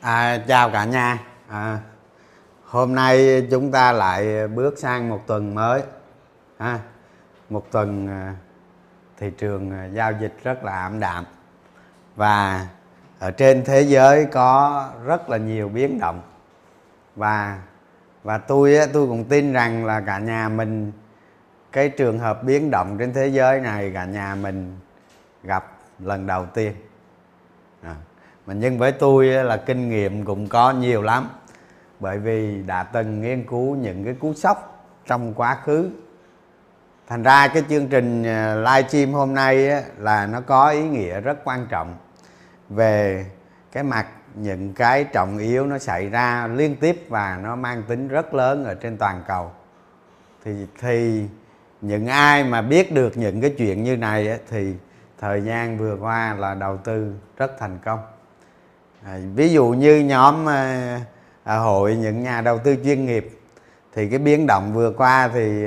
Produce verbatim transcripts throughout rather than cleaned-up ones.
À, chào cả nhà. À, hôm nay chúng ta lại bước sang một tuần mới. À, một tuần thị trường giao dịch rất là ảm đạm. Và ở trên thế giới có rất là nhiều biến động. Và và tôi tôi cũng tin rằng là cả nhà mình, cái trường hợp biến động trên thế giới này cả nhà mình gặp lần đầu tiên. À, mà nhưng với tôi là kinh nghiệm cũng có nhiều lắm, bởi vì đã từng nghiên cứu những cái cú sốc trong quá khứ. Thành ra cái chương trình livestream hôm nay là nó có ý nghĩa rất quan trọng về cái mặt những cái trọng yếu nó xảy ra liên tiếp và nó mang tính rất lớn ở trên toàn cầu. Thì, thì những ai mà biết được những cái chuyện như này thì thời gian vừa qua là đầu tư rất thành công. À, ví dụ như nhóm à, à, hội những nhà đầu tư chuyên nghiệp thì cái biến động vừa qua thì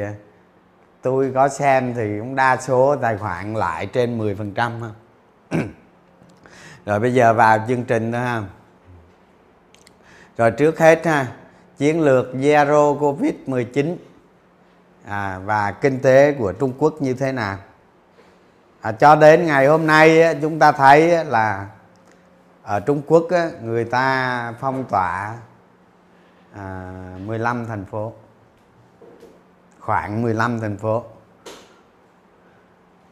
tôi có xem thì cũng đa số tài khoản lại trên mười phần trăm. Rồi bây giờ vào chương trình nữa ha. Rồi trước hết ha, chiến lược Zero Covid mười chín à, và kinh tế của Trung Quốc như thế nào. À, cho đến ngày hôm nay chúng ta thấy là ở Trung Quốc người ta phong tỏa à, mười lăm thành phố, khoảng mười lăm thành phố.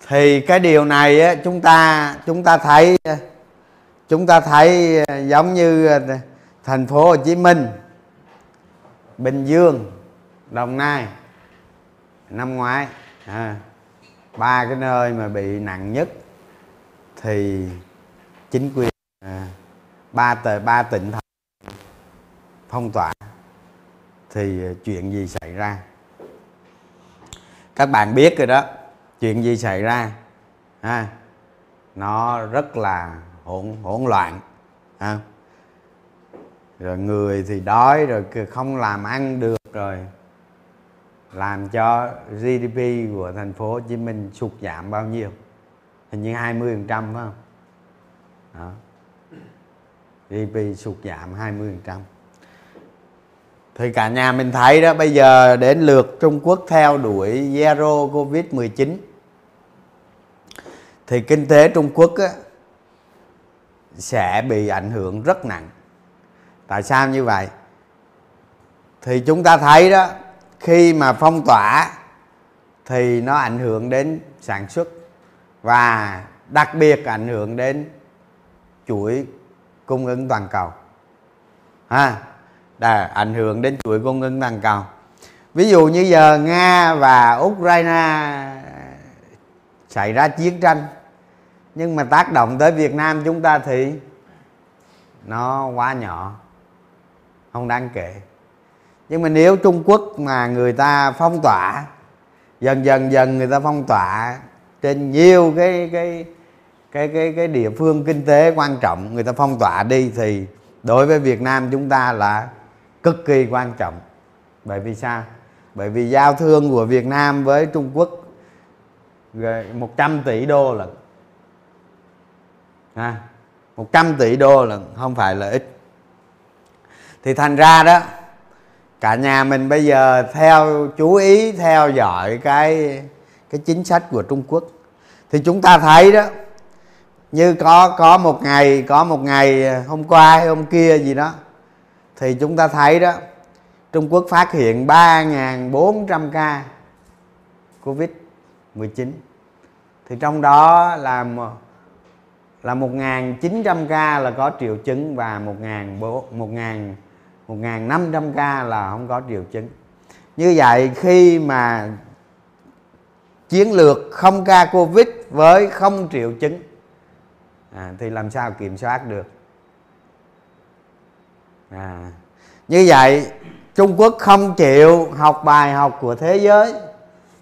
Thì cái điều này chúng ta chúng ta thấy chúng ta thấy giống như thành phố Hồ Chí Minh, Bình Dương, Đồng Nai năm ngoái, à, ba cái nơi mà bị nặng nhất thì chính quyền à, ba tờ ba tỉnh thành phong tỏa. Thì chuyện gì xảy ra các bạn biết rồi đó, chuyện gì xảy ra à, nó rất là hỗn hỗn loạn à. Rồi người thì đói, rồi không làm ăn được, rồi làm cho giê đê pê của thành phố Hồ Chí Minh sụt giảm bao nhiêu, hình như hai mươi phần trăm phải không? Đó. giê đê pê sụt giảm hai mươi phần trăm. Thì cả nhà mình thấy đó, bây giờ đến lượt Trung Quốc theo đuổi Zero Covid mười chín. Thì kinh tế Trung Quốc á, sẽ bị ảnh hưởng rất nặng. Tại sao như vậy? Thì chúng ta thấy đó, khi mà phong tỏa thì nó ảnh hưởng đến sản xuất và đặc biệt ảnh hưởng đến chuỗi cung ứng toàn cầu. Ha, đã ảnh hưởng đến chuỗi cung ứng toàn cầu. Ví dụ như giờ Nga và Ukraine xảy ra chiến tranh, nhưng mà tác động tới Việt Nam chúng ta thì nó quá nhỏ, không đáng kể. Nhưng mà nếu Trung Quốc mà người ta phong tỏa, dần dần dần người ta phong tỏa trên nhiều cái cái cái cái cái địa phương kinh tế quan trọng, người ta phong tỏa đi thì đối với Việt Nam chúng ta là cực kỳ quan trọng. Bởi vì sao? Bởi vì giao thương của Việt Nam với Trung Quốc một trăm tỷ đô lận. À, một trăm tỷ đô lận, không phải là ít. Thì thành ra đó, cả nhà mình bây giờ theo chú ý theo dõi cái cái chính sách của Trung Quốc. Thì chúng ta thấy đó, như có có một ngày có một ngày hôm qua hay hôm kia gì đó, thì chúng ta thấy đó, Trung Quốc phát hiện ba nghìn bốn trăm ca Covid mười chín. Thì trong đó là là một nghìn chín trăm ca là có triệu chứng và một nghìn năm trăm ca là không có triệu chứng. Như vậy khi mà chiến lược không ca Covid với không triệu chứng à, thì làm sao kiểm soát được à. Như vậy Trung Quốc không chịu học bài học của thế giới,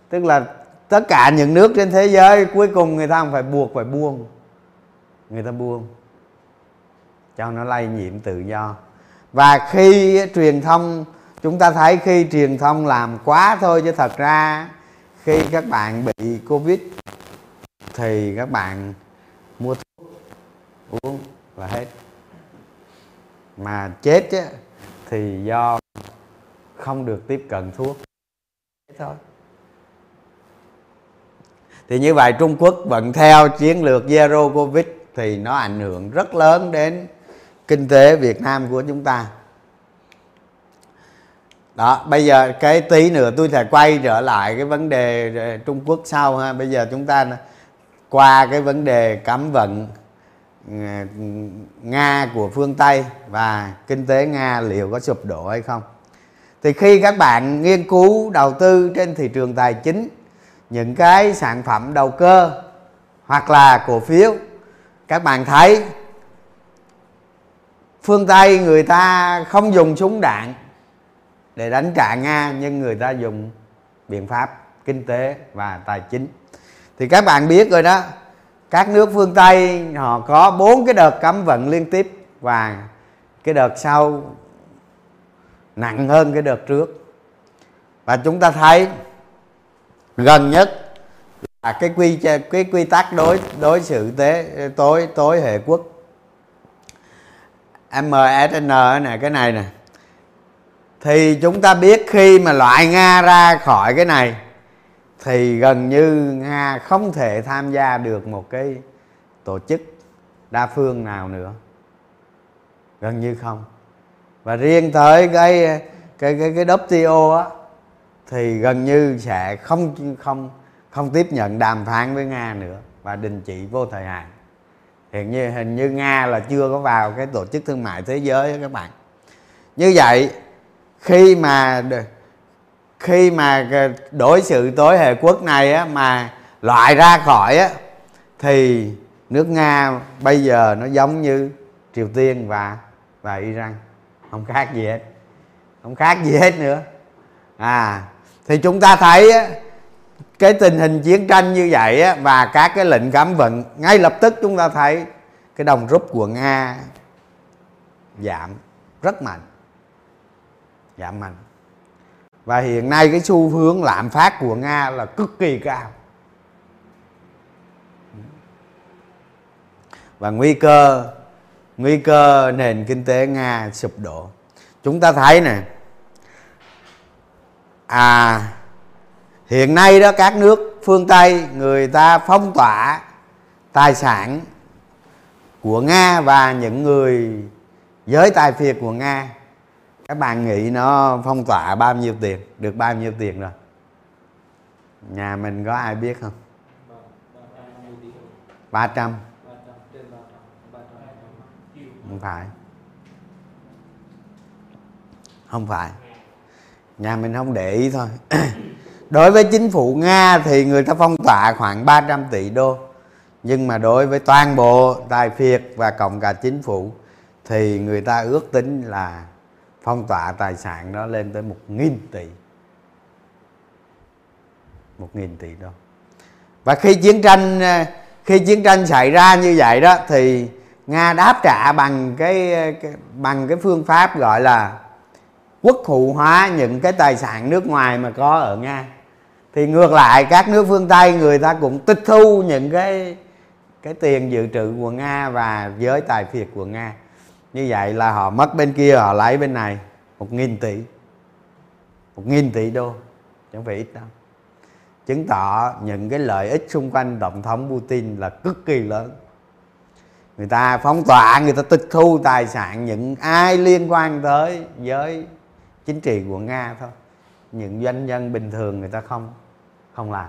tức là tất cả những nước trên thế giới cuối cùng người ta không phải buộc phải buông, người ta buông cho nó lây nhiễm tự do. Và khi truyền thông, chúng ta thấy khi truyền thông làm quá thôi, chứ thật ra khi các bạn bị Covid thì các bạn mua thuốc uống là hết mà chết á, thì do không được tiếp cận thuốc thôi. Thì như vậy Trung Quốc vẫn theo chiến lược Zero Covid thì nó ảnh hưởng rất lớn đến kinh tế Việt Nam của chúng ta. Đó, bây giờ cái tí nữa tôi sẽ quay trở lại cái vấn đề Trung Quốc sau ha. Bây giờ chúng ta qua cái vấn đề cấm vận Nga của phương Tây và kinh tế Nga liệu có sụp đổ hay không. Thì khi các bạn nghiên cứu đầu tư trên thị trường tài chính những cái sản phẩm đầu cơ hoặc là cổ phiếu, các bạn thấy phương Tây người ta không dùng súng đạn để đánh trả Nga, nhưng người ta dùng biện pháp kinh tế và tài chính. Thì các bạn biết rồi đó, các nước phương Tây họ có bốn cái đợt cấm vận liên tiếp, và cái đợt sau nặng hơn cái đợt trước. Và chúng ta thấy gần nhất là cái quy cái quy tắc đối đối xử tế tối tối hệ quốc M S N này, cái này nè. Thì chúng ta biết khi mà loại Nga ra khỏi cái này thì gần như Nga không thể tham gia được một cái tổ chức đa phương nào nữa, gần như không. Và riêng tới cái cái cái cái W T O á, thì gần như sẽ không không không tiếp nhận đàm phán với Nga nữa và đình chỉ vô thời hạn. Hiện như hình như Nga là chưa có vào cái tổ chức thương mại thế giới đó các bạn. Như vậy khi mà khi mà đối xử tối hệ quốc này á, mà loại ra khỏi á, thì nước Nga bây giờ nó giống như Triều Tiên và và Iran, không khác gì hết, không khác gì hết nữa. À, thì chúng ta thấy á, cái tình hình chiến tranh như vậy á, và các cái lệnh cấm vận, ngay lập tức chúng ta thấy cái đồng rúp của Nga giảm rất mạnh, giảm mạnh. Và hiện nay cái xu hướng lạm phát của Nga là cực kỳ cao, và nguy cơ nguy cơ nền kinh tế Nga sụp đổ. Chúng ta thấy nè, à hiện nay đó các nước phương Tây người ta phong tỏa tài sản của Nga và những người giới tài phiệt của Nga. Các bạn nghĩ nó phong tỏa bao nhiêu tiền, được bao nhiêu tiền rồi? Nhà mình có ai biết không? ba trăm. Không phải. Không phải. Nhà mình không để ý thôi. Đối với chính phủ Nga thì người ta phong tỏa khoảng ba trăm tỷ đô. Nhưng mà đối với toàn bộ tài phiệt và cộng cả chính phủ thì người ta ước tính là phong tỏa tài sản đó lên tới một nghìn tỷ. một nghìn tỷ đô. Và khi chiến tranh khi chiến tranh xảy ra như vậy đó thì Nga đáp trả bằng cái, cái bằng cái phương pháp gọi là quốc hữu hóa những cái tài sản nước ngoài mà có ở Nga. Thì ngược lại các nước phương Tây người ta cũng tịch thu những cái cái tiền dự trữ của Nga và giới tài phiệt của Nga. Như vậy là họ mất bên kia, họ lấy bên này một nghìn tỷ. một nghìn tỷ đô, chẳng phải ít đâu. Chứng tỏ những cái lợi ích xung quanh Tổng thống Putin là cực kỳ lớn. Người ta phóng tỏa, người ta tịch thu tài sản những ai liên quan tới giới chính trị của Nga thôi. Những doanh nhân bình thường người ta không không làm.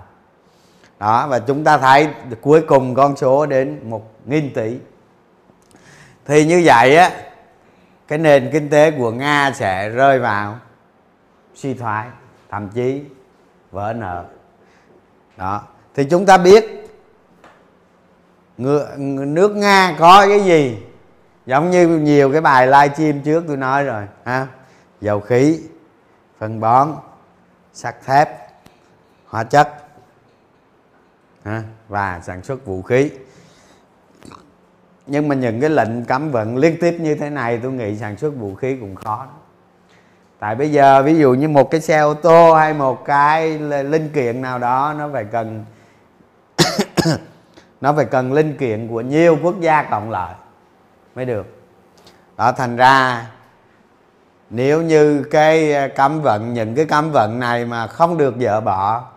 Đó, và chúng ta thấy cuối cùng con số đến một nghìn tỷ. Thì như vậy á, cái nền kinh tế của Nga sẽ rơi vào suy thoái, thậm chí vỡ nợ. Đó, thì chúng ta biết nước Nga có cái gì, giống như nhiều cái bài live stream trước tôi nói rồi ha. Dầu khí, phân bón, sắt thép, hóa chất ha, và sản xuất vũ khí. Nhưng mà những cái lệnh cấm vận liên tiếp như thế này tôi nghĩ sản xuất vũ khí cũng khó. Tại bây giờ ví dụ như một cái xe ô tô hay một cái linh kiện nào đó nó phải cần nó phải cần linh kiện của nhiều quốc gia cộng lại mới được. Đó, thành ra nếu như cái cấm vận, những cái cấm vận này mà không được dỡ bỏ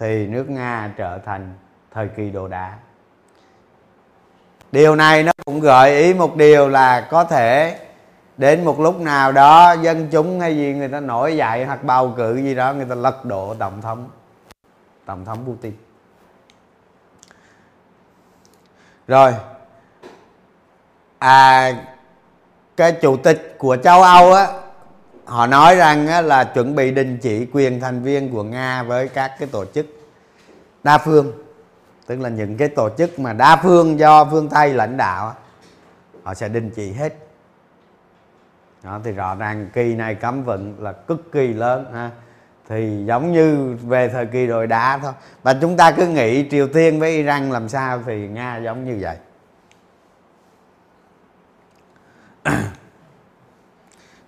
thì nước Nga trở thành thời kỳ đồ đá. Điều này nó cũng gợi ý một điều là có thể đến một lúc nào đó dân chúng hay gì người ta nổi dậy hoặc bầu cử gì đó, người ta lật đổ tổng thống tổng thống Putin. Rồi à, cái chủ tịch của châu Âu á, họ nói rằng á, là chuẩn bị đình chỉ quyền thành viên của Nga với các cái tổ chức đa phương, tức là những cái tổ chức mà đa phương do phương Tây lãnh đạo, họ sẽ đình chỉ hết. Đó, thì rõ ràng kỳ này cấm vận là cực kỳ lớn ha. Thì giống như về thời kỳ đồi đá thôi, và chúng ta cứ nghĩ Triều Tiên với Iran làm sao thì Nga giống như vậy.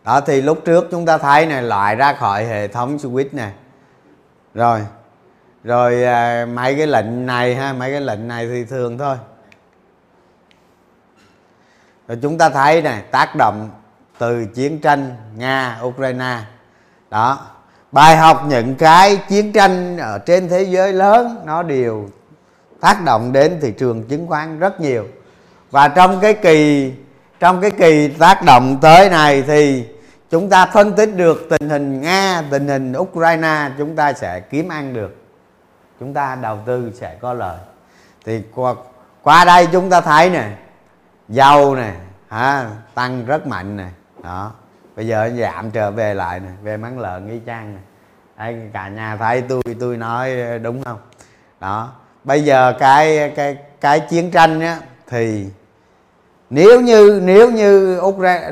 Đó, thì lúc trước chúng ta thấy này, loại ra khỏi hệ thống SWITCH này rồi, rồi à, mấy cái lệnh này ha, mấy cái lệnh này thì thường thôi. Rồi chúng ta thấy này, tác động từ chiến tranh Nga Ukraine đó, bài học những cái chiến tranh ở trên thế giới lớn nó đều tác động đến thị trường chứng khoán rất nhiều. Và trong cái kỳ trong cái kỳ tác động tới này thì chúng ta phân tích được tình hình Nga, tình hình Ukraine, chúng ta sẽ kiếm ăn được, chúng ta đầu tư sẽ có lợi. Thì qua, qua đây chúng ta thấy nè, dầu nè à, tăng rất mạnh nè, đó bây giờ giảm trở về lại nè, về mắng lợn y chang nè. Đấy, cả nhà thấy tôi tôi nói đúng không? Đó, bây giờ cái cái cái chiến tranh á, thì nếu như nếu như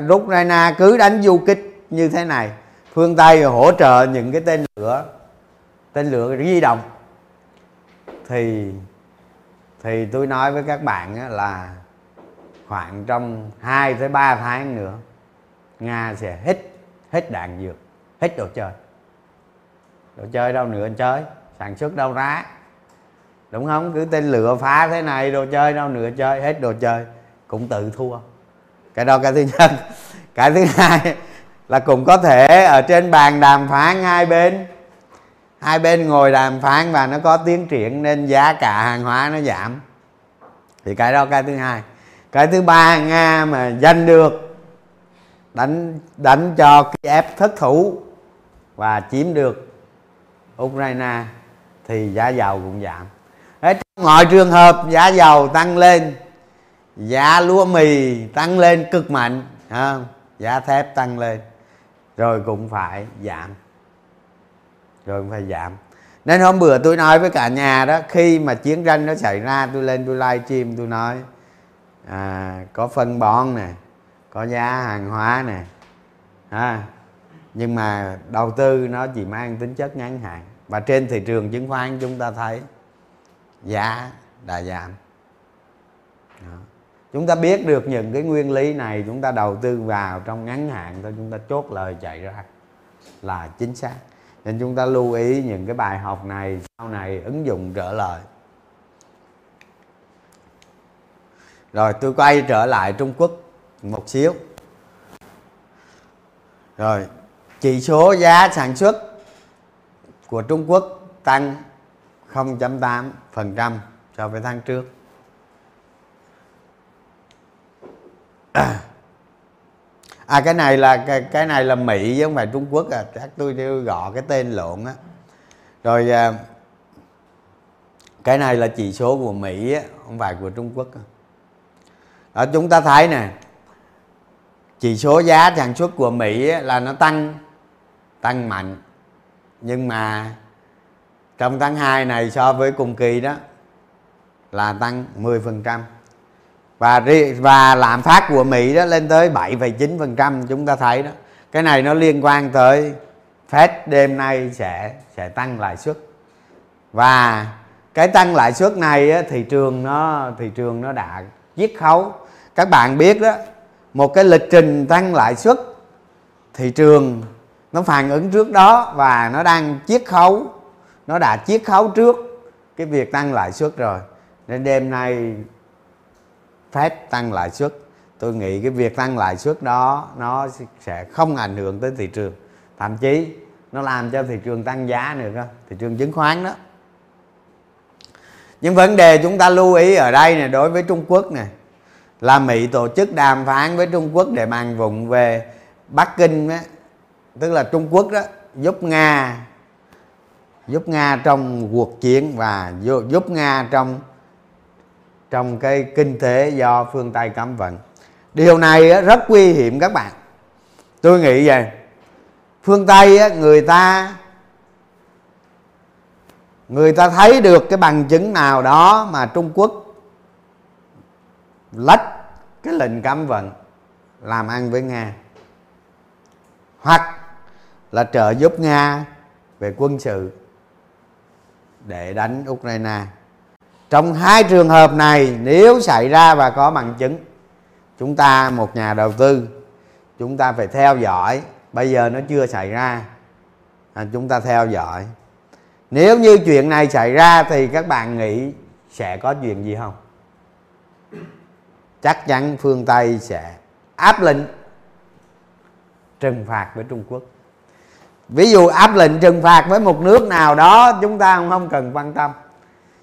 Ukraine cứ đánh du kích như thế này, phương Tây hỗ trợ những cái tên lửa tên lửa di động, thì thì tôi nói với các bạn là khoảng trong hai tới ba tháng nữa Nga sẽ hết hết đạn dược, hết đồ chơi. Đồ chơi đâu nữa chơi, sản xuất đâu ra, đúng không? Cứ tên lửa phá thế này, đồ chơi đâu nữa chơi, hết đồ chơi, cũng tự thua. Cái đó cái thứ nhất. Cái thứ hai là cũng có thể ở trên bàn đàm phán hai bên hai bên ngồi đàm phán và nó có tiến triển, nên giá cả hàng hóa nó giảm. Thì cái đó cái thứ hai. Cái thứ ba, Nga mà giành được, đánh đánh cho Kiev thất thủ và chiếm được Ukraine thì giá dầu cũng giảm. Thế trong mọi trường hợp giá dầu tăng lên, giá lúa mì tăng lên cực mạnh, giá thép tăng lên, rồi cũng phải giảm. Rồi cũng phải giảm. Nên hôm bữa tôi nói với cả nhà đó, khi mà chiến tranh nó xảy ra, tôi lên tôi live stream tôi nói à, có phân bón nè, có giá hàng hóa nè à, nhưng mà đầu tư nó chỉ mang tính chất ngắn hạn. Và trên thị trường chứng khoán chúng ta thấy giá đã giảm. Đó, chúng ta biết được những cái nguyên lý này, chúng ta đầu tư vào trong ngắn hạn thôi, chúng ta chốt lời chạy ra là chính xác. Nên chúng ta lưu ý những cái bài học này, sau này ứng dụng trở lại. Rồi tôi quay trở lại Trung Quốc một xíu. Rồi, chỉ số giá sản xuất của Trung Quốc tăng không phẩy tám phần trăm so với tháng trước. À, cái này là cái, cái này là Mỹ chứ không phải Trung Quốc à, chắc tôi đều gọi cái tên lộn á. Rồi cái này là chỉ số của Mỹ á, không phải của Trung Quốc. Đó, chúng ta thấy nè, chỉ số giá sản xuất của Mỹ á, là nó tăng tăng mạnh, nhưng mà trong tháng hai này so với cùng kỳ đó là tăng mười phần trăm. Và, và lạm phát của Mỹ đó lên tới bảy phẩy chín phần trăm, chúng ta thấy đó. Cái này nó liên quan tới Fed đêm nay sẽ sẽ tăng lãi suất. Và cái tăng lãi suất này á, thị trường nó thị trường nó đã chiết khấu. Các bạn biết đó, một cái lịch trình tăng lãi suất thị trường nó phản ứng trước đó, và nó đang chiết khấu, nó đã chiết khấu trước cái việc tăng lãi suất rồi. Nên đêm nay Fed tăng lãi suất tôi nghĩ cái việc tăng lãi suất đó nó sẽ không ảnh hưởng tới thị trường, thậm chí nó làm cho thị trường tăng giá nữa cơ, thị trường chứng khoán đó. Những vấn đề chúng ta lưu ý ở đây này, đối với Trung Quốc này, là Mỹ tổ chức đàm phán với Trung Quốc để bàn vùng về Bắc Kinh đó, tức là Trung Quốc đó, giúp Nga giúp Nga trong cuộc chiến và giúp Nga trong trong cái kinh tế do phương Tây cấm vận. Điều này rất nguy hiểm các bạn. Tôi nghĩ vậy, phương Tây người ta người ta thấy được cái bằng chứng nào đó mà Trung Quốc lách cái lệnh cấm vận làm ăn với Nga, hoặc là trợ giúp Nga về quân sự để đánh Ukraine. Trong hai trường hợp này, nếu xảy ra và có bằng chứng, chúng ta một nhà đầu tư chúng ta phải theo dõi. Bây giờ nó chưa xảy ra, chúng ta theo dõi. Nếu như chuyện này xảy ra thì các bạn nghĩ sẽ có chuyện gì không? Chắc chắn phương Tây sẽ áp lệnh trừng phạt với Trung Quốc. Ví dụ áp lệnh trừng phạt với một nước nào đó chúng ta không cần quan tâm,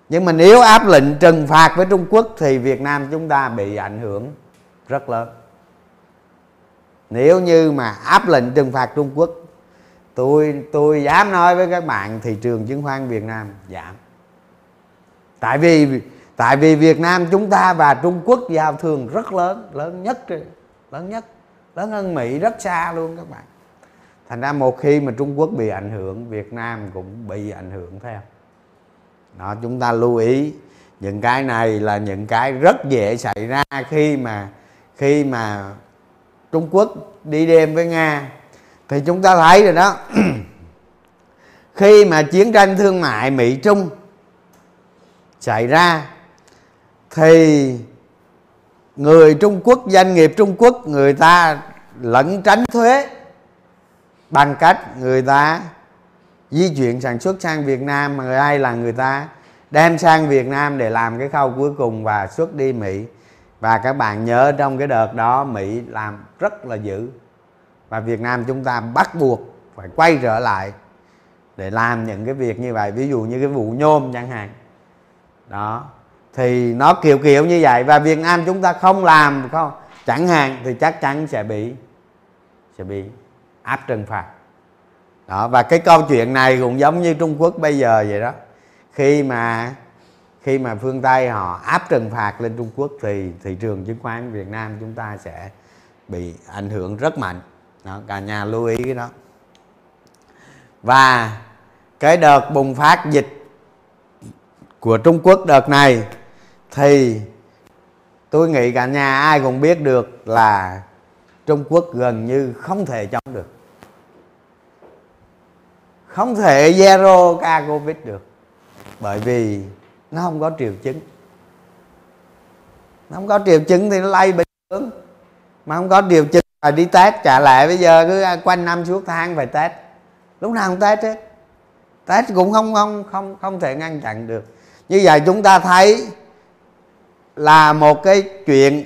nhưng mà nếu áp lệnh trừng phạt với Trung Quốc thì Việt Nam chúng ta bị ảnh hưởng rất lớn. Nếu như mà áp lệnh trừng phạt Trung Quốc, tôi tôi dám nói với các bạn thị trường chứng khoán Việt Nam giảm. Tại vì tại vì Việt Nam chúng ta và Trung Quốc giao thương rất lớn, lớn nhất lớn nhất, lớn hơn Mỹ rất xa luôn các bạn. Thành ra một khi mà Trung Quốc bị ảnh hưởng, Việt Nam cũng bị ảnh hưởng theo. Đó, chúng ta lưu ý những cái này là những cái rất dễ xảy ra khi mà khi mà Trung Quốc đi đêm với Nga. Thì chúng ta thấy rồi đó, khi mà chiến tranh thương mại Mỹ Trung xảy ra thì người Trung Quốc, doanh nghiệp Trung Quốc người ta lẩn tránh thuế bằng cách người ta di chuyển sản xuất sang Việt Nam, mà ai là người ta đem sang Việt Nam để làm cái khâu cuối cùng và xuất đi Mỹ. Và các bạn nhớ trong cái đợt đó Mỹ làm rất là dữ, và Việt Nam chúng ta bắt buộc phải quay trở lại để làm những cái việc như vậy. Ví dụ như cái vụ nhôm chẳng hạn đó, thì nó kiểu kiểu như vậy. Và Việt Nam chúng ta không làm không chẳng hạn thì chắc chắn sẽ bị sẽ bị áp trừng phạt đó. Và cái câu chuyện này cũng giống như Trung Quốc bây giờ vậy đó, khi mà khi mà phương Tây họ áp trừng phạt lên Trung Quốc thì thị trường chứng khoán Việt Nam chúng ta sẽ bị ảnh hưởng rất mạnh đó, cả nhà lưu ý cái đó. Và cái đợt bùng phát dịch của Trung Quốc đợt này thì tôi nghĩ cả nhà ai cũng biết được là Trung Quốc gần như không thể chống được, không thể zero ca Covid được, bởi vì nó không có triệu chứng. Nó không có triệu chứng thì nó lây bình thường, mà không có triệu chứng phải đi test. Chả lẽ bây giờ cứ quanh năm suốt tháng phải test, lúc nào không test hết, test cũng không không không không thể ngăn chặn được. Như vậy chúng ta thấy là một cái chuyện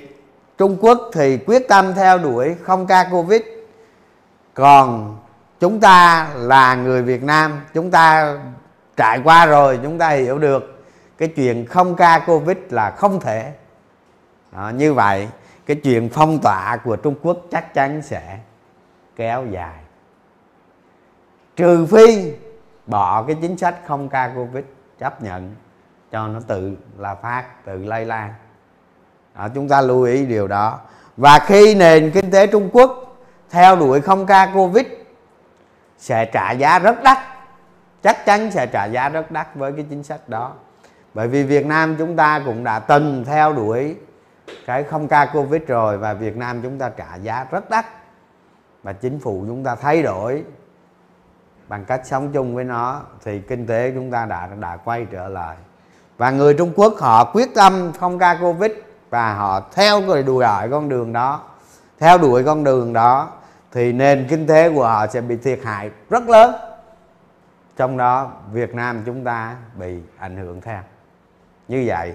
Trung Quốc thì quyết tâm theo đuổi không ca Covid, còn chúng ta là người Việt Nam, chúng ta trải qua rồi, chúng ta hiểu được cái chuyện không ca Covid là không thể. Đó, như vậy cái chuyện phong tỏa của Trung Quốc chắc chắn sẽ kéo dài, trừ phi bỏ cái chính sách không ca Covid, chấp nhận cho nó tự là phát, tự lây lan. Đó, chúng ta lưu ý điều đó. Và khi nền kinh tế Trung Quốc theo đuổi không ca Covid sẽ trả giá rất đắt, chắc chắn sẽ trả giá rất đắt với cái chính sách đó. Bởi vì Việt Nam chúng ta cũng đã từng theo đuổi cái không ca Covid rồi, và Việt Nam chúng ta trả giá rất đắt, và chính phủ chúng ta thay đổi bằng cách sống chung với nó thì kinh tế chúng ta đã đã quay trở lại. Và người Trung Quốc họ quyết tâm không ca Covid và họ theo đuổi con đường đó, theo đuổi con đường đó thì nền kinh tế của họ sẽ bị thiệt hại rất lớn, trong đó Việt Nam chúng ta bị ảnh hưởng theo. Như vậy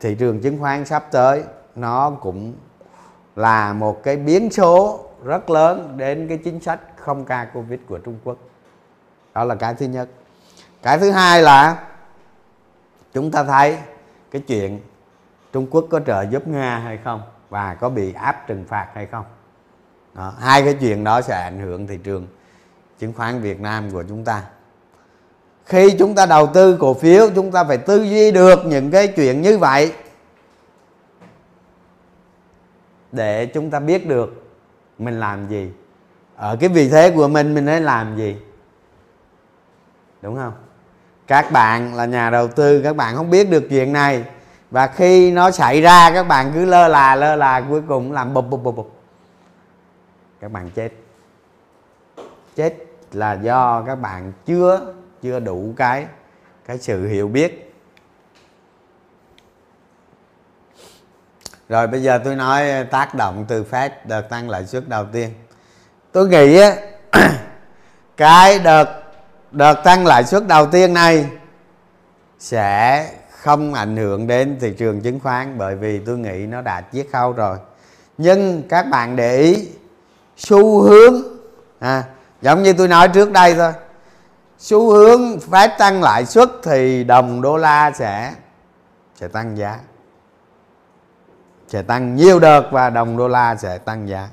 thị trường chứng khoán sắp tới nó cũng là một cái biến số rất lớn đến cái chính sách không ca Covid của Trung Quốc. Đó là cái thứ nhất. Cái thứ hai là chúng ta thấy cái chuyện Trung Quốc có trợ giúp Nga hay không và có bị áp trừng phạt hay không. Đó, hai cái chuyện đó sẽ ảnh hưởng thị trường chứng khoán Việt Nam của chúng ta. Khi chúng ta đầu tư cổ phiếu, chúng ta phải tư duy được những cái chuyện như vậy để chúng ta biết được mình làm gì, ở cái vị thế của mình mình nên làm gì, đúng không? Các bạn là nhà đầu tư, các bạn không biết được chuyện này, và khi nó xảy ra các bạn cứ lơ là lơ là cuối cùng làm bụp bụp bụp bụp, các bạn chết. Chết là do các bạn chưa chưa đủ cái cái sự hiểu biết. Rồi bây giờ tôi nói tác động từ Fed đợt tăng lãi suất đầu tiên. Tôi nghĩ cái đợt đợt tăng lãi suất đầu tiên này sẽ không ảnh hưởng đến thị trường chứng khoán, bởi vì tôi nghĩ nó đã chiết khấu rồi. Nhưng các bạn để ý xu hướng, à, giống như tôi nói trước đây thôi, xu hướng Fed tăng lãi suất thì đồng đô la sẽ sẽ tăng giá, sẽ tăng nhiều đợt và đồng đô la sẽ tăng giá.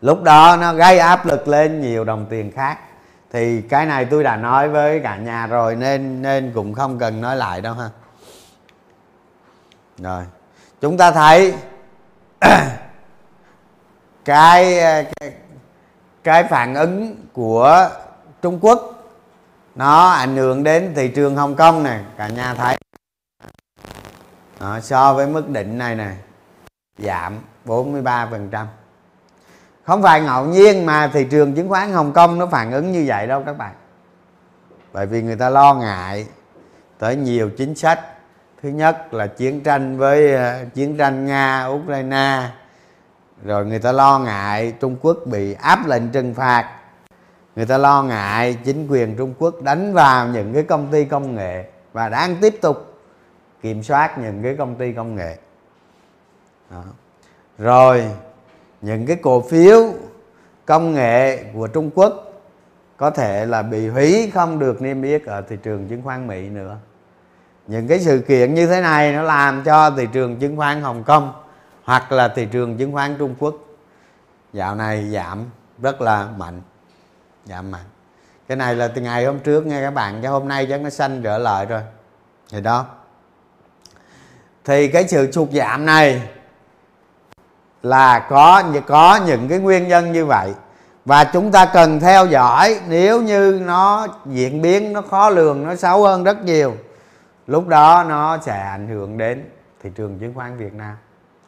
Lúc đó nó gây áp lực lên nhiều đồng tiền khác. Thì cái này tôi đã nói với cả nhà rồi nên nên cũng không cần nói lại đâu ha. Rồi, chúng ta thấy cái, cái cái phản ứng của Trung Quốc nó ảnh hưởng đến thị trường Hồng Kông này, cả nhà thấy. Đó, so với mức đỉnh này này giảm bốn mươi ba phần trăm. Không phải ngẫu nhiên mà thị trường chứng khoán Hồng Kông nó phản ứng như vậy đâu các bạn. Bởi vì người ta lo ngại tới nhiều chính sách. Thứ nhất là chiến tranh với uh, chiến tranh Nga, Ukraine. Rồi người ta lo ngại Trung Quốc bị áp lệnh trừng phạt. Người ta lo ngại chính quyền Trung Quốc đánh vào những cái công ty công nghệ và đang tiếp tục kiểm soát những cái công ty công nghệ. Đó. Rồi những cái cổ phiếu công nghệ của Trung Quốc có thể là bị hủy, không được niêm yết ở thị trường chứng khoán Mỹ nữa. Những cái sự kiện như thế này nó làm cho thị trường chứng khoán Hồng Kông hoặc là thị trường chứng khoán Trung Quốc dạo này giảm rất là mạnh. Giảm mạnh. Cái này là từ ngày hôm trước nghe các bạn, cho hôm nay chắc nó xanh trở lại rồi. Thì đó. Thì cái sự sụt giảm này là có có những cái nguyên nhân như vậy, và chúng ta cần theo dõi. Nếu như nó diễn biến, nó khó lường, nó xấu hơn rất nhiều, lúc đó nó sẽ ảnh hưởng đến thị trường chứng khoán Việt Nam.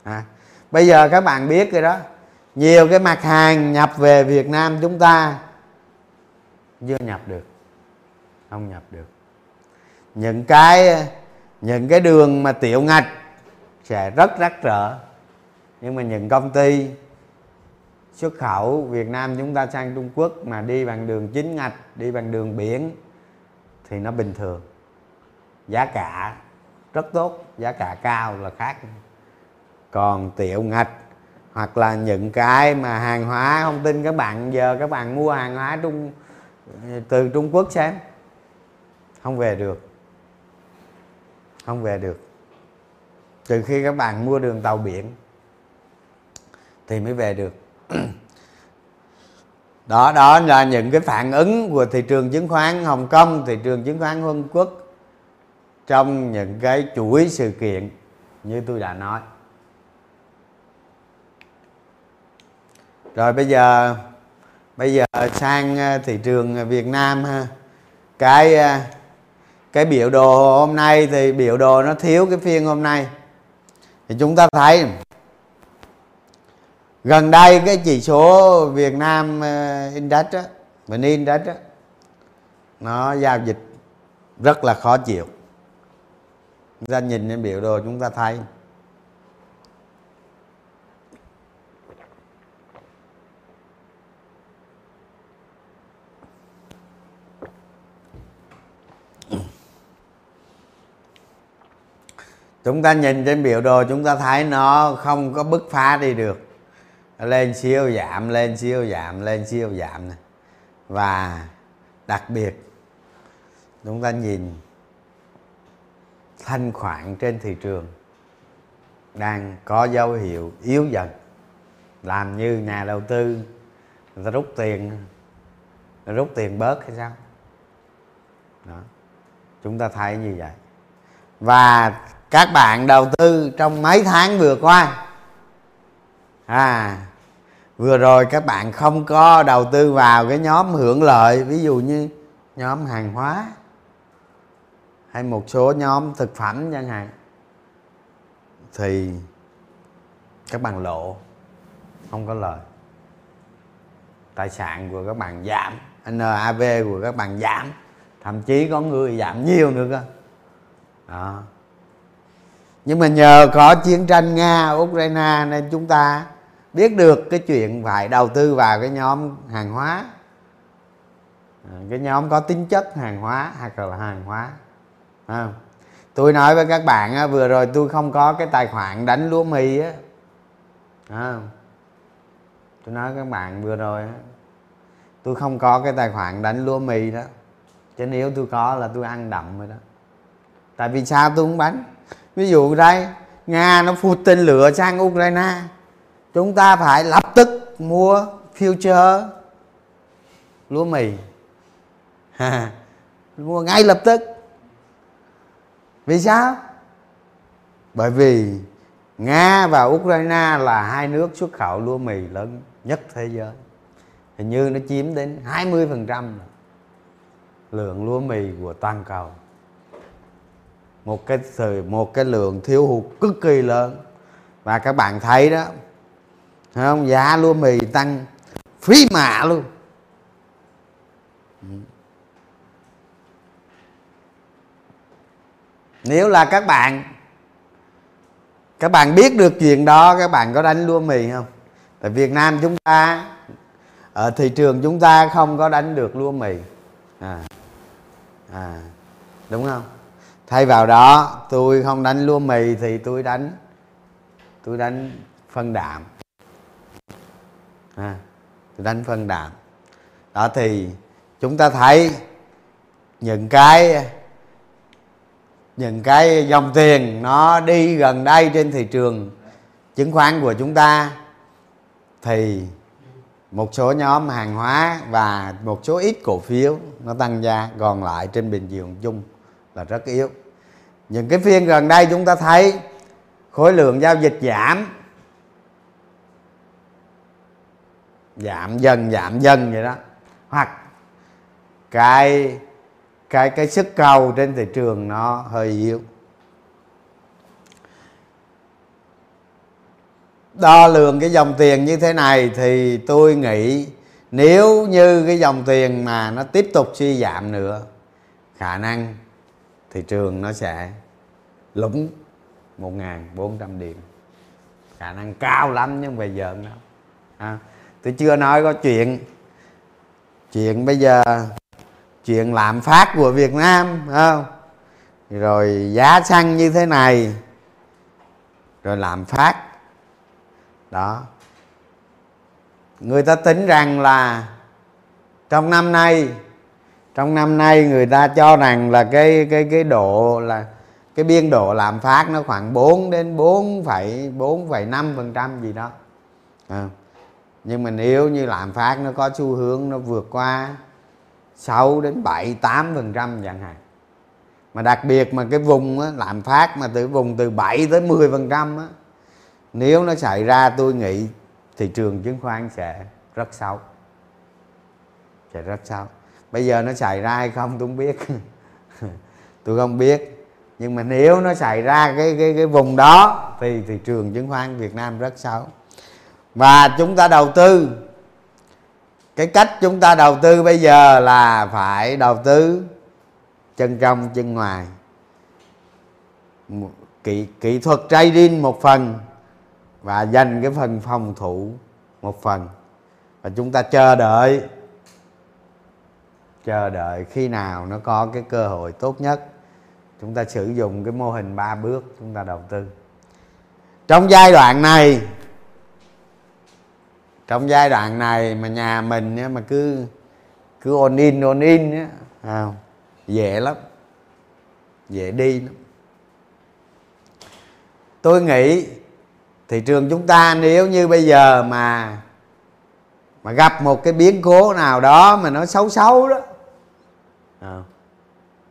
À, bây giờ các bạn biết rồi đó, nhiều cái mặt hàng nhập về Việt Nam chúng ta chưa nhập được, không nhập được. Những cái những cái đường mà tiểu ngạch sẽ rất rắc rỡ. Nhưng mà những công ty xuất khẩu Việt Nam chúng ta sang Trung Quốc mà đi bằng đường chính ngạch, đi bằng đường biển thì nó bình thường. Giá cả rất tốt, giá cả cao là khác. Còn tiểu ngạch hoặc là những cái mà hàng hóa, không tin các bạn, giờ các bạn mua hàng hóa Trung, từ Trung Quốc xem, không về được. Không về được. Từ khi các bạn mua đường tàu biển thì mới về được. Đó, đó là những cái phản ứng của thị trường chứng khoán Hồng Kông, thị trường chứng khoán Hàn Quốc trong những cái chuỗi sự kiện như tôi đã nói. Rồi bây giờ bây giờ sang thị trường Việt Nam ha. Cái cái biểu đồ hôm nay thì biểu đồ nó thiếu cái phiên hôm nay. Thì chúng ta thấy gần đây cái chỉ số Việt Nam Index á, Bình Dương Index á, nó giao dịch rất là khó chịu. Chúng ta nhìn lên biểu đồ chúng ta thấy Chúng ta nhìn trên biểu đồ chúng ta thấy nó không có bứt phá đi được, lên siêu giảm, lên siêu giảm, lên siêu giảm này. Và đặc biệt chúng ta nhìn thanh khoản trên thị trường đang có dấu hiệu yếu dần, làm như nhà đầu tư người ta rút tiền rút tiền bớt hay sao đó. Chúng ta thấy như vậy. Và các bạn đầu tư trong mấy tháng vừa qua, à vừa rồi các bạn không có đầu tư vào cái nhóm hưởng lợi, ví dụ như nhóm hàng hóa hay một số nhóm thực phẩm chẳng hạn, thì các bạn lộ, không có lời. Tài sản của các bạn giảm, en a vê của các bạn giảm, thậm chí có người giảm nhiều nữa cơ đó. Nhưng mà nhờ có chiến tranh Nga, Ukraine nên chúng ta biết được cái chuyện phải đầu tư vào cái nhóm hàng hóa, cái nhóm có tính chất hàng hóa hoặc là hàng hóa. À, tôi nói với các bạn á, vừa rồi tôi không có cái tài khoản đánh lúa mì á, à, tôi nói các bạn vừa rồi á, tôi không có cái tài khoản đánh lúa mì đó, chứ nếu tôi có là tôi ăn đậm rồi đó. Tại vì sao tôi không bán? Ví dụ đây Nga nó phụt tên lửa sang Ukraine, chúng ta phải lập tức mua future lúa mì, à, mua ngay lập tức. Vì sao? Bởi vì Nga và Ukraine là hai nước xuất khẩu lúa mì lớn nhất thế giới, hình như nó chiếm đến hai mươi phần trăm lượng lúa mì của toàn cầu. Một cái sự, một cái lượng thiếu hụt cực kỳ lớn. Và các bạn thấy đó, thấy không? Giá lúa mì tăng phí mạ luôn. Nếu là các bạn Các bạn biết được chuyện đó, các bạn có đánh lúa mì không? Tại Việt Nam chúng ta, ở thị trường chúng ta không có đánh được lúa mì, à, à, đúng không? Thay vào đó tôi không đánh lúa mì thì tôi đánh Tôi đánh phân đạm, à, tôi đánh phân đạm. Đó thì chúng ta thấy Những cái Những cái dòng tiền nó đi gần đây trên thị trường chứng khoán của chúng ta, thì một số nhóm hàng hóa và một số ít cổ phiếu nó tăng giá, còn lại trên bình diện chung là rất yếu. Những cái phiên gần đây chúng ta thấy khối lượng giao dịch giảm Giảm dần giảm dần vậy đó. Hoặc cái Cái, cái sức cầu trên thị trường nó hơi yếu. Đo lường cái dòng tiền như thế này thì tôi nghĩ nếu như cái dòng tiền mà nó tiếp tục suy giảm nữa, khả năng thị trường nó sẽ lũng một nghìn bốn trăm điểm, khả năng cao lắm, nhưng bây giờ nó, à, tôi chưa nói có chuyện Chuyện bây giờ chuyện lạm phát của Việt Nam, không? Rồi giá xăng như thế này, rồi lạm phát đó. Người ta tính rằng là trong năm nay, trong năm nay người ta cho rằng là cái cái cái độ là cái biên độ lạm phát nó khoảng bốn đến bốn phẩy bốn phẩy năm phần trăm gì đó. À, nhưng mà nếu như lạm phát nó có xu hướng nó vượt qua sáu đến bảy, tám phần trăm chẳng hạn, mà đặc biệt mà cái vùng á, lạm phát mà từ vùng từ bảy tới mười phần trăm á, nếu nó xảy ra tôi nghĩ thị trường chứng khoán sẽ rất xấu, sẽ rất xấu. Bây giờ nó xảy ra hay không tôi không biết, tôi không biết, nhưng mà nếu nó xảy ra cái cái cái vùng đó thì thị trường chứng khoán Việt Nam rất xấu. Và chúng ta đầu tư, cái cách chúng ta đầu tư bây giờ là phải đầu tư chân trong chân ngoài, kỹ, kỹ thuật trading một phần và dành cái phần phòng thủ một phần, và chúng ta chờ đợi chờ đợi khi nào nó có cái cơ hội tốt nhất Chúng ta sử dụng cái mô hình ba bước chúng ta đầu tư. Trong giai đoạn này, trong giai đoạn này mà nhà mình mà cứ cứ on in on in á, dễ lắm, dễ đi lắm. Tôi nghĩ thị trường chúng ta nếu như bây giờ mà mà gặp một cái biến cố nào đó mà nó xấu xấu đó, à,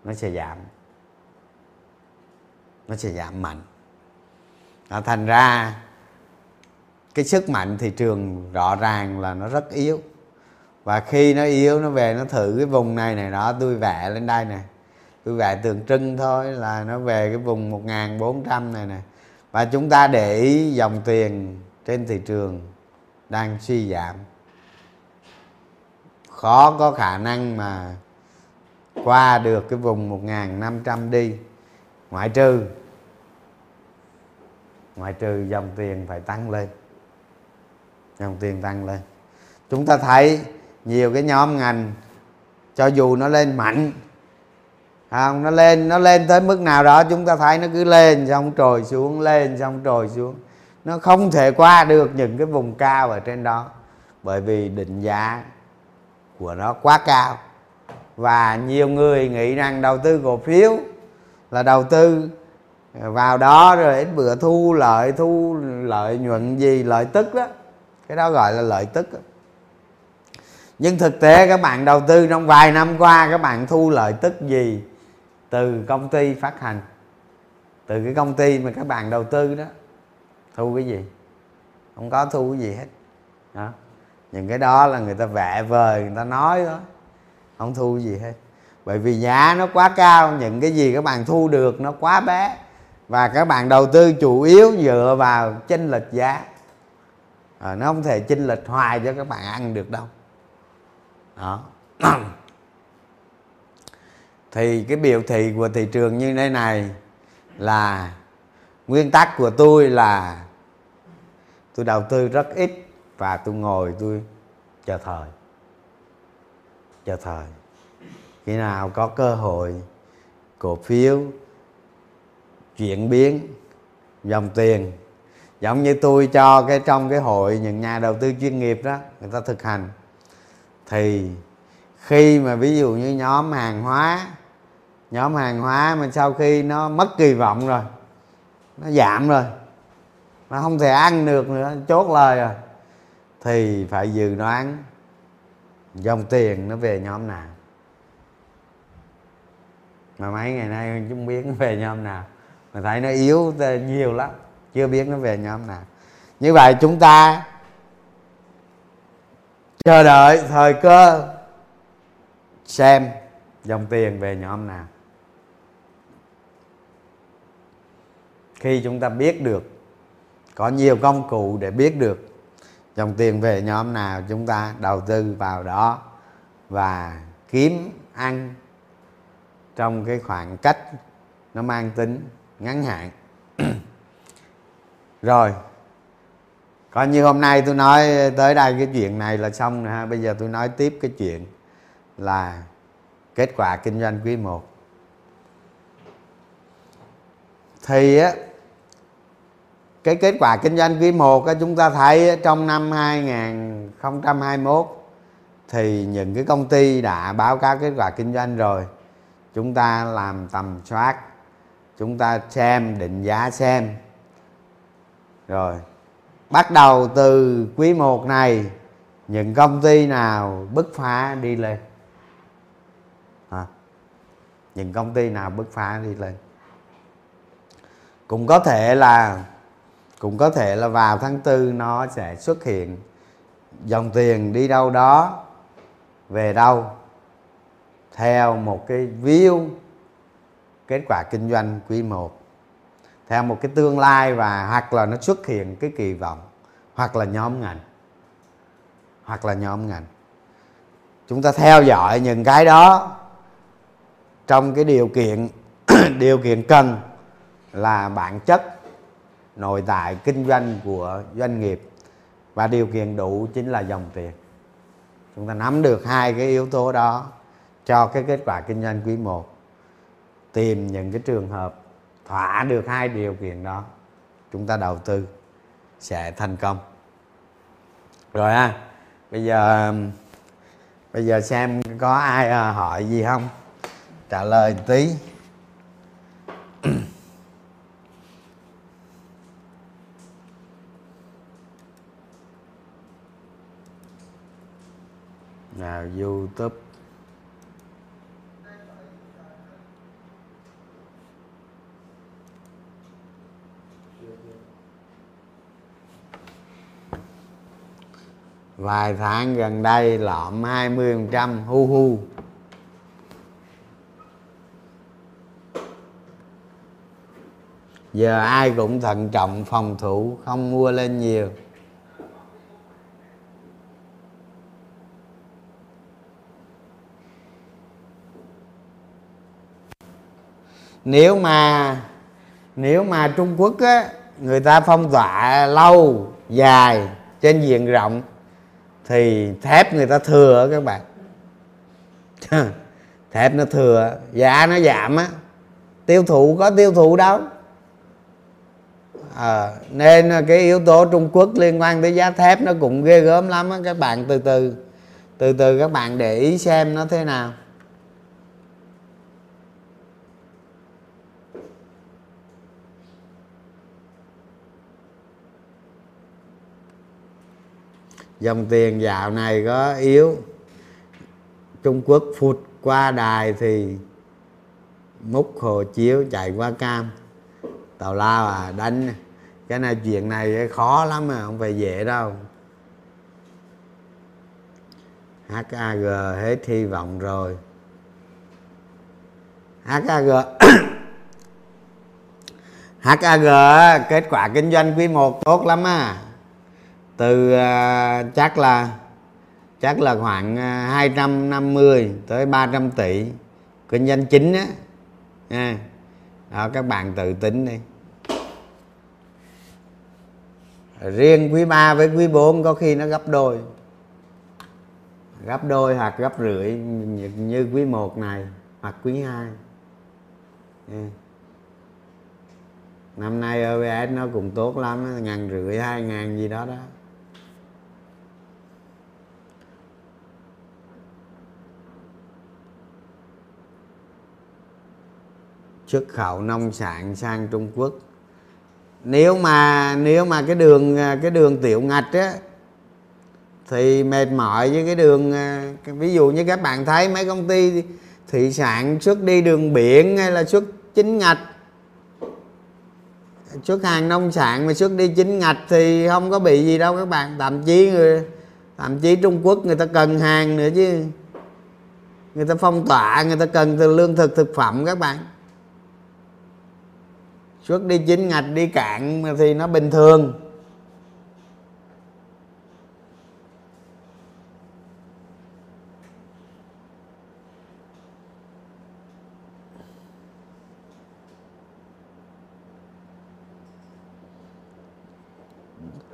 nó sẽ giảm, nó sẽ giảm mạnh. À, thành ra cái sức mạnh thị trường rõ ràng là nó rất yếu, và khi nó yếu nó về nó thử cái vùng này này đó. Tôi vẽ lên đây nè, tôi vẽ tượng trưng thôi là nó về cái vùng một nghìn bốn trăm này nè. Và chúng ta để ý dòng tiền trên thị trường đang suy giảm, khó có khả năng mà qua được cái vùng một nghìn năm trăm đi, ngoại trừ ngoại trừ dòng tiền phải tăng lên, dòng tiền tăng lên. Chúng ta thấy nhiều cái nhóm ngành cho dù nó lên mạnh, không, nó lên nó lên tới mức nào đó chúng ta thấy nó cứ lên xong trồi xuống, lên xong trồi xuống, nó không thể qua được những cái vùng cao ở trên đó, bởi vì định giá của nó quá cao. Và nhiều người nghĩ rằng đầu tư cổ phiếu là đầu tư vào đó rồi ít bữa thu lợi, thu lợi nhuận gì, lợi tức đó, cái đó gọi là lợi tức đó. Nhưng thực tế các bạn đầu tư trong vài năm qua, các bạn thu lợi tức gì từ công ty phát hành, từ cái công ty mà các bạn đầu tư đó, thu cái gì? Không có thu cái gì hết đó. Những cái đó là người ta vẽ vời, người ta nói đó, không thu gì hết. Bởi vì giá nó quá cao, những cái gì các bạn thu được nó quá bé, và các bạn đầu tư chủ yếu dựa vào chênh lệch giá. À, nó không thể chênh lệch hoài cho các bạn ăn được đâu. Đó. Thì cái biểu thị của thị trường như thế này là nguyên tắc của tôi là tôi đầu tư rất ít và tôi ngồi tôi chờ thời, chờ thời. Khi nào có cơ hội cổ phiếu chuyển biến dòng tiền, giống như tôi cho cái trong cái hội những nhà đầu tư chuyên nghiệp đó người ta thực hành, thì khi mà ví dụ như nhóm hàng hóa, nhóm hàng hóa mà sau khi nó mất kỳ vọng rồi, nó giảm rồi, nó không thể ăn được nữa, chốt lời rồi, thì phải dự đoán dòng tiền nó về nhóm nào. Mà mấy ngày nay chúng biết nó về nhóm nào, mà thấy nó yếu nhiều lắm, chưa biết nó về nhóm nào. Như vậy chúng ta chờ đợi thời cơ xem dòng tiền về nhóm nào. Khi chúng ta biết được, có nhiều công cụ để biết được dòng tiền về nhóm nào, chúng ta đầu tư vào đó và kiếm ăn trong cái khoảng cách nó mang tính ngắn hạn. Rồi, coi như hôm nay tôi nói tới đây cái chuyện này là xong rồi ha. Bây giờ tôi nói tiếp cái chuyện là kết quả kinh doanh quý một. Thì á, cái kết quả kinh doanh quý một chúng ta thấy trong năm hai nghìn không trăm hai mươi mốt thì những cái công ty đã báo cáo kết quả kinh doanh rồi, chúng ta làm tầm soát, chúng ta xem định giá xem. Rồi bắt đầu từ quý một này, những công ty nào bứt phá đi lên, à, những công ty nào bứt phá đi lên. Cũng có thể là Cũng có thể là vào tháng tư nó sẽ xuất hiện dòng tiền đi đâu đó, về đâu, theo một cái view kết quả kinh doanh quý một, theo một cái tương lai, và hoặc là nó xuất hiện cái kỳ vọng, hoặc là nhóm ngành, hoặc là nhóm ngành. Chúng ta theo dõi những cái đó trong cái điều kiện điều kiện cần là bản chất nội tại kinh doanh của doanh nghiệp, và điều kiện đủ chính là dòng tiền. Chúng ta nắm được hai cái yếu tố đó cho cái kết quả kinh doanh quý một. tìm những cái trường hợp thỏa được hai điều kiện đó, chúng ta đầu tư sẽ thành công. Rồi ha, bây giờ bây giờ xem có ai hỏi gì không, trả lời tí. Nào YouTube. Vài tháng gần đây lõm hai mươi phần trăm hu hu. Giờ ai cũng thận trọng phòng thủ, không mua lên nhiều. Nếu mà nếu mà Trung Quốc á, người ta phong tỏa lâu dài trên diện rộng thì thép người ta thừa các bạn. Thép nó thừa, giá nó giảm á, tiêu thụ có tiêu thụ đâu. À, nên cái yếu tố Trung Quốc liên quan tới giá thép nó cũng ghê gớm lắm á. Các bạn từ từ từ từ các bạn để ý xem nó thế nào. Dòng tiền dạo này có yếu, Trung Quốc phụt qua đài thì múc hồ chiếu chạy qua cam. Tào lao à, đánh cái này, chuyện này khó lắm mà không phải dễ đâu. hát a giê hết hy vọng rồi. hát a giê hát a giê kết quả kinh doanh quý một tốt lắm à. Từ uh, chắc là chắc là khoảng uh, hai trăm năm mươi tới ba trăm tỷ kinh doanh chính á. À, đó các bạn tự tính đi. Riêng quý ba với quý bốn có khi nó gấp đôi. Gấp đôi hoặc gấp rưỡi như, như quý một này hoặc quý hai. À, năm nay o bê ét nó cũng tốt lắm, ngàn rưỡi hai ngàn gì đó đó. Xuất khẩu nông sản sang Trung Quốc, nếu mà nếu mà cái đường cái đường tiểu ngạch á thì mệt mỏi với cái đường, ví dụ như các bạn thấy mấy công ty thị sản xuất đi đường biển hay là xuất chính ngạch, xuất hàng nông sản mà xuất đi chính ngạch thì không có bị gì đâu các bạn. Thậm chí người thậm chí Trung Quốc người ta cần hàng nữa chứ, người ta phong tỏa, người ta cần từ lương thực thực phẩm các bạn. Trước đi chính ngạch đi cạn thì nó bình thường.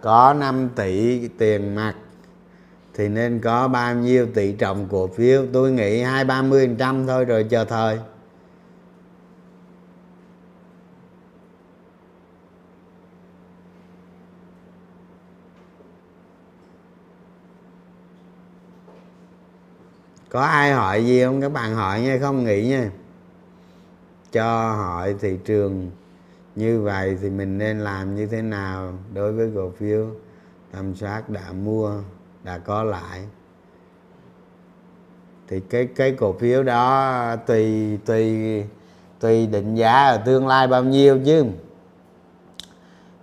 Có năm tỷ tiền mặt thì nên có bao nhiêu tỷ trọng cổ phiếu? Tôi nghĩ hai ba mươi phần trăm thôi rồi chờ thời. Có ai hỏi gì không? Các bạn hỏi nha, không nghĩ nha. Cho hỏi thị trường như vậy thì mình nên làm như thế nào đối với cổ phiếu tầm soát đã mua, đã có lại? Thì cái cái cổ phiếu đó tùy tùy tùy định giá ở tương lai bao nhiêu chứ.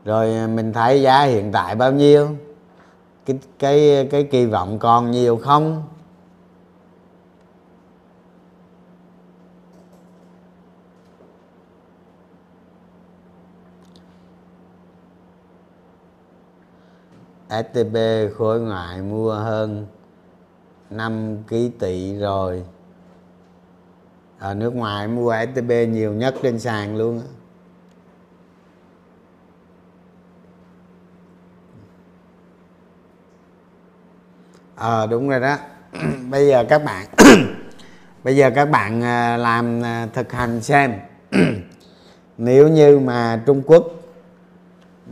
Rồi mình thấy giá hiện tại bao nhiêu? Cái cái cái kỳ vọng còn nhiều không? ét tê bê khối ngoại mua hơn năm ký tỷ rồi. Ở nước ngoài mua ét tê bê nhiều nhất trên sàn luôn á. Ờ à, đúng rồi đó. Bây giờ các bạn Bây giờ các bạn làm thực hành xem. Nếu như mà Trung Quốc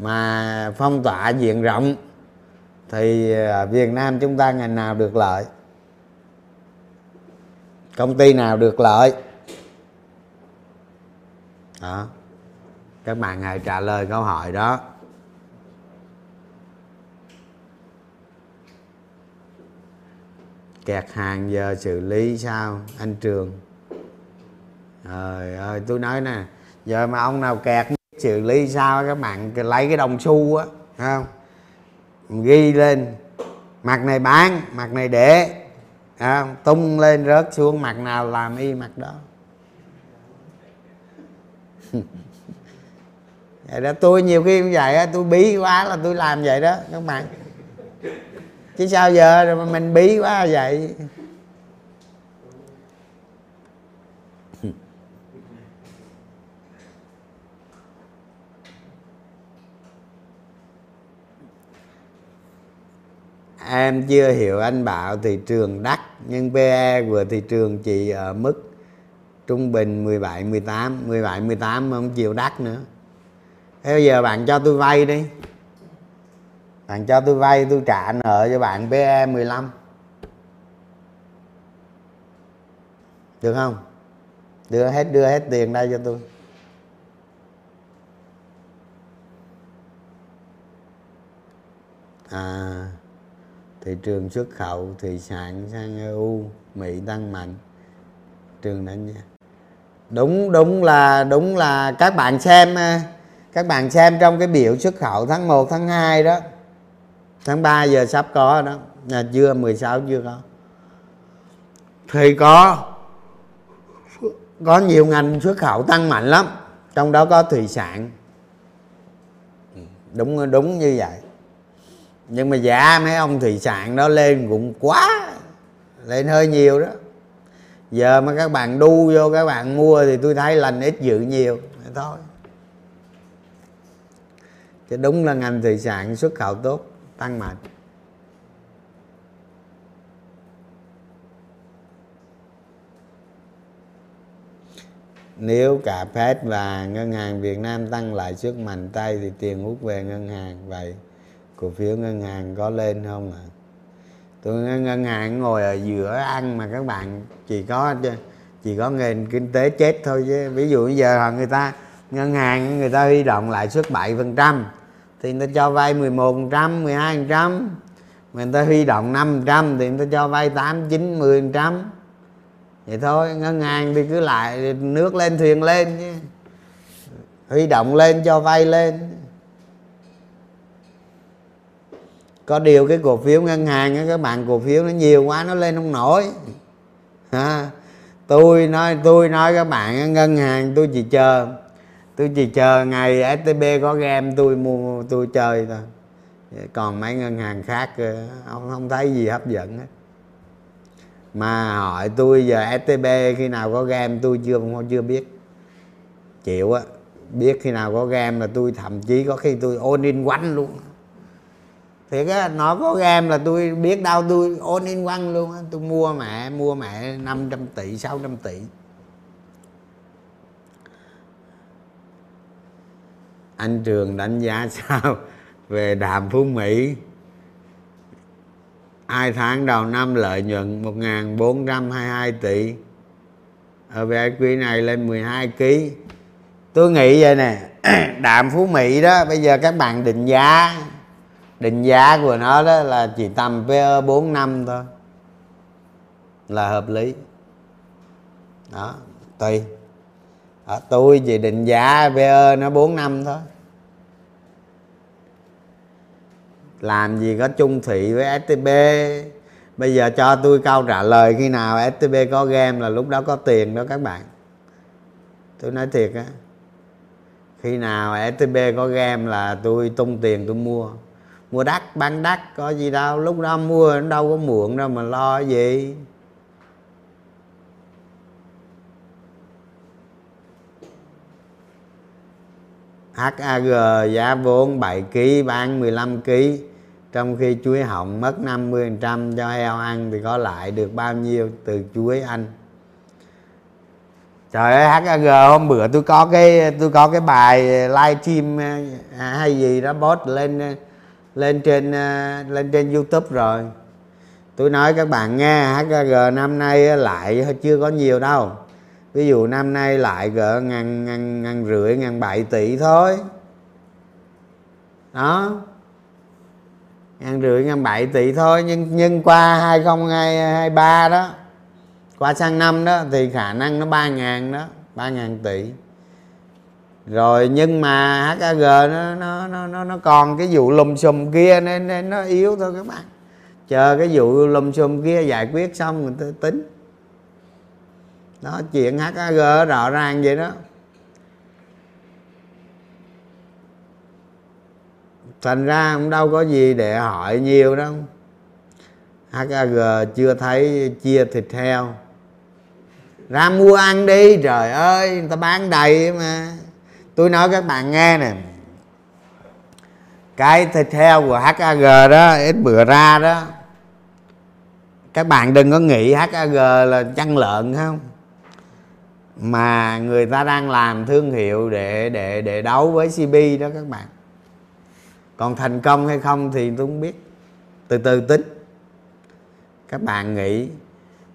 mà phong tỏa diện rộng thì ở Việt Nam chúng ta ngành nào được lợi, công ty nào được lợi đó. Các bạn hãy trả lời câu hỏi đó. Kẹt hàng giờ xử lý sao anh Trường? Trời ơi, tôi nói nè, giờ mà ông nào kẹt xử lý sao, các bạn lấy cái đồng xu á, không ghi lên, mặt này bán, mặt này để, không? Tung lên rớt xuống, mặt nào làm y mặt đó. Vậy đó, tôi nhiều khi cũng vậy á, tôi bí quá là tôi làm vậy đó các bạn. Chứ sao giờ rồi mà mình bí quá vậy. Em chưa hiểu anh bảo thị trường đắt, nhưng pê e vừa thị trường chỉ ở mức trung bình mười bảy mười tám, mười bảy mười tám mà không chịu đắt nữa. Thế bây giờ bạn cho tôi vay đi. Bạn cho tôi vay, tôi trả nợ cho bạn pê e mười lăm. Được không? Đưa hết đưa hết tiền đây cho tôi. À, thị trường xuất khẩu thủy sản sang e u, Mỹ tăng mạnh. Trường đánh giá. Đúng đúng là đúng là các bạn xem các bạn xem trong cái biểu xuất khẩu tháng một, tháng hai đó. Tháng ba giờ sắp có đó, là chưa mười sáu chưa có. Thì có có nhiều ngành xuất khẩu tăng mạnh lắm, trong đó có thủy sản. Đúng đúng như vậy. Nhưng mà giá mấy ông thủy sản đó lên cũng quá, lên hơi nhiều đó. Giờ mà các bạn đu vô các bạn mua thì tôi thấy lành ít dữ nhiều thôi. Chứ đúng là ngành thủy sản xuất khẩu tốt, tăng mạnh. Nếu cả Fed và ngân hàng Việt Nam tăng lãi suất mạnh tay thì tiền hút về ngân hàng, vậy cổ phiếu ngân hàng có lên không ạ? À? Tôi ngân hàng ngồi ở giữa ăn mà các bạn, chỉ có chỉ có nền kinh tế chết thôi chứ. Ví dụ giờ người ta ngân hàng người ta huy động lãi suất bảy phần trăm thì người ta cho vay mười một phần trăm, mười hai phần trăm. Người ta huy động năm phần trăm thì người ta cho vay tám, chín, mười phần trăm. Vậy thôi, ngân hàng thì cứ lại nước lên thuyền lên chứ. Huy động lên cho vay lên. Có điều cái cổ phiếu ngân hàng á, các bạn, cổ phiếu nó nhiều quá nó lên không nổi. À, tôi nói tôi nói các bạn, ngân hàng tôi chỉ chờ tôi chỉ chờ ngày ét tê bê có game tôi mua tôi chơi thôi. Còn mấy ngân hàng khác không không thấy gì hấp dẫn hết. Mà hỏi tôi giờ ét tê bê khi nào có game tôi chưa chưa biết. Chịu á, biết khi nào có game là tôi thậm chí có khi tôi all in one luôn. Thiệt á, nó có game là tôi biết đâu, tôi all in one luôn á. Tôi mua mẹ, mua mẹ năm trăm tỷ, sáu trăm tỷ. Anh Trường đánh giá sao về đạm phú Mỹ? Hai tháng đầu năm lợi nhuận một nghìn bốn trăm hai mươi hai tỷ. Ở về quý này lên mười hai ki lô gam. Tôi nghĩ vậy nè, đạm phú Mỹ đó, bây giờ các bạn định giá, định giá của nó đó là chỉ tầm pê e bốn năm thôi là hợp lý đó, tùy. Ở tôi chỉ định giá pê e nó bốn năm thôi. Làm gì có chung thị với ét tê bê. Bây giờ cho tôi câu trả lời khi nào ét tê bê có game là lúc đó có tiền đó các bạn. Tôi nói thiệt á, khi nào ét tê bê có game là tôi tung tiền tôi mua. Mua đắt, bán đắt, có gì đâu. Lúc đó mua nó đâu có muộn đâu mà lo gì. hát a giê giá vốn bảy ki lô gam bán mười lăm ki lô gam. Trong khi chuối hỏng mất năm mươi phần trăm cho heo ăn thì có lại được bao nhiêu từ chuối anh? Trời ơi, hát a giê hôm bữa tôi có cái tôi có cái bài livestream hay gì đó post lên lên trên lên trên YouTube rồi. Tôi nói các bạn nghe, hát a giê năm nay lại chưa có nhiều đâu. Ví dụ năm nay lại gỡ ngàn ngàn ngàn rưỡi ngàn bảy tỷ thôi. Đó. Ngàn rưỡi ngàn bảy tỷ thôi, nhưng nhưng qua hai không hai ba đó, qua sang năm đó thì khả năng nó ba ngàn đó, ba ngàn tỷ. Rồi nhưng mà hát a giê nó nó nó nó còn cái vụ lùm xùm kia nên, nên nó yếu thôi các bạn. Chờ cái vụ lùm xùm kia giải quyết xong người ta tính. Đó, chuyện hát a giê rõ ràng vậy đó. Thành ra cũng đâu có gì để hỏi nhiều đâu. hát a giê chưa thấy chia thịt heo. Ra mua ăn đi, trời ơi, người ta bán đầy mà. Tôi nói các bạn nghe nè. Cái thịt heo của hát a giê đó, ít bữa ra đó. Các bạn đừng có nghĩ hát a giê là chăn lợn không? Mà người ta đang làm thương hiệu để để để đấu với xê pê đó các bạn. Còn thành công hay không thì tôi không biết. Từ từ tính. Các bạn nghĩ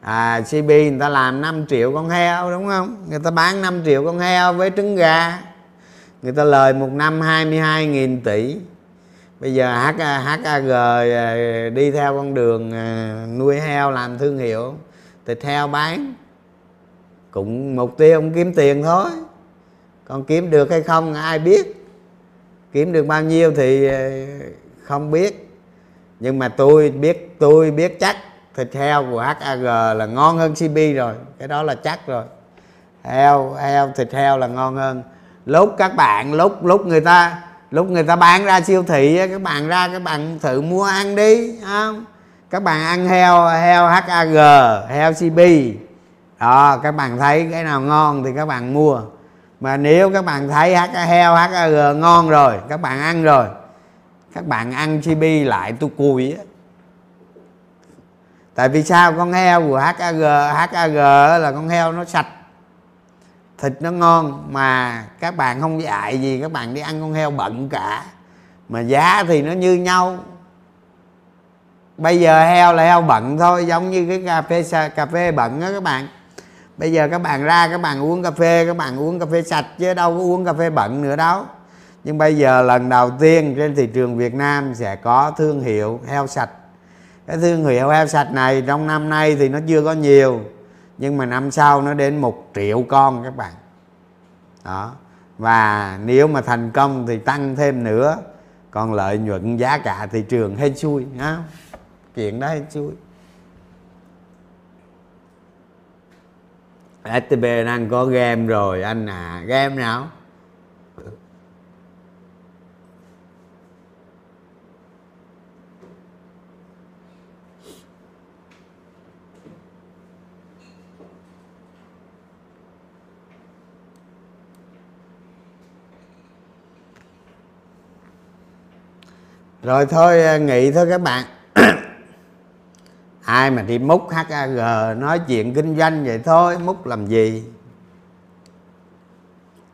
à, xê pê người ta làm năm triệu con heo đúng không? Người ta bán năm triệu con heo với trứng gà. Người ta lời một năm hai mươi hai nghìn tỷ. Bây giờ hát a giê đi theo con đường nuôi heo làm thương hiệu. Thịt heo bán. Cũng mục tiêu ông kiếm tiền thôi. Còn kiếm được hay không ai biết. Kiếm được bao nhiêu thì không biết. Nhưng mà tôi biết tôi biết chắc thịt heo của hát a giê là ngon hơn xê pê rồi. Cái đó là chắc rồi. Heo, heo thịt heo là ngon hơn. Lúc các bạn, lúc lúc người ta lúc người ta bán ra siêu thị, các bạn ra các bạn thử mua ăn đi. Không? Các bạn ăn heo, heo hát a giê, heo xê pê. Đó, các bạn thấy cái nào ngon thì các bạn mua. Mà nếu các bạn thấy heo hát a giê ngon rồi, các bạn ăn rồi, các bạn ăn xê pê lại tôi cùi á. Tại vì sao? Con heo của hát a giê hát a giê là con heo nó sạch, thịt nó ngon, mà các bạn không dạy gì, các bạn đi ăn con heo bận cả. Mà giá thì nó như nhau. Bây giờ heo là heo bận thôi, giống như cái cà phê, cà phê bận đó các bạn. Bây giờ các bạn ra các bạn uống cà phê, các bạn uống cà phê sạch chứ đâu có uống cà phê bẩn nữa đâu. Nhưng bây giờ lần đầu tiên trên thị trường Việt Nam sẽ có thương hiệu heo sạch. Cái thương hiệu heo sạch này trong năm nay thì nó chưa có nhiều. Nhưng mà năm sau nó đến một triệu con các bạn. Đó. Và nếu mà thành công thì tăng thêm nữa. Còn lợi nhuận giá cả thị trường hên xui. Đó. Chuyện đó hên xui. ét tê bê đang có game rồi anh à. Game nào? Rồi thôi nghỉ thôi các bạn. Ai mà đi múc hát a giê nói chuyện kinh doanh vậy thôi, múc làm gì?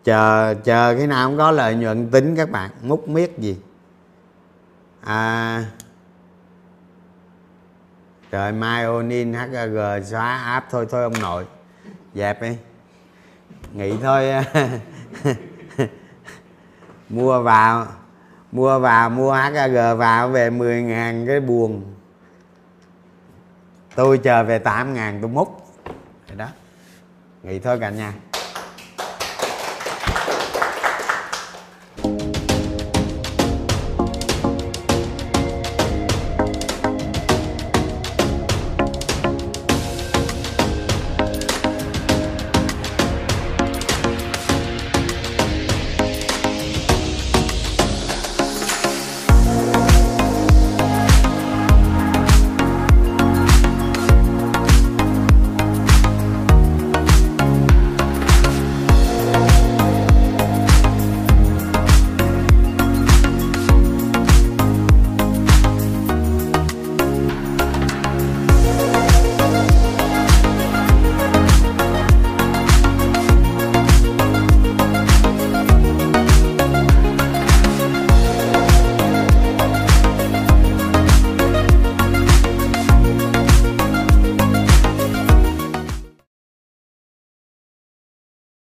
Chờ chờ khi nào không có lợi nhuận tính các bạn, múc miết gì. À, trời Myonin hát a giê xóa app thôi thôi ông nội. Dẹp đi. Nghỉ thôi. Mua vào. Mua vào, mua hát a giê vào về mười ngàn cái buồn. Tôi chờ về tám ngàn tôi múc. Đó. Nghỉ thôi cả nhà.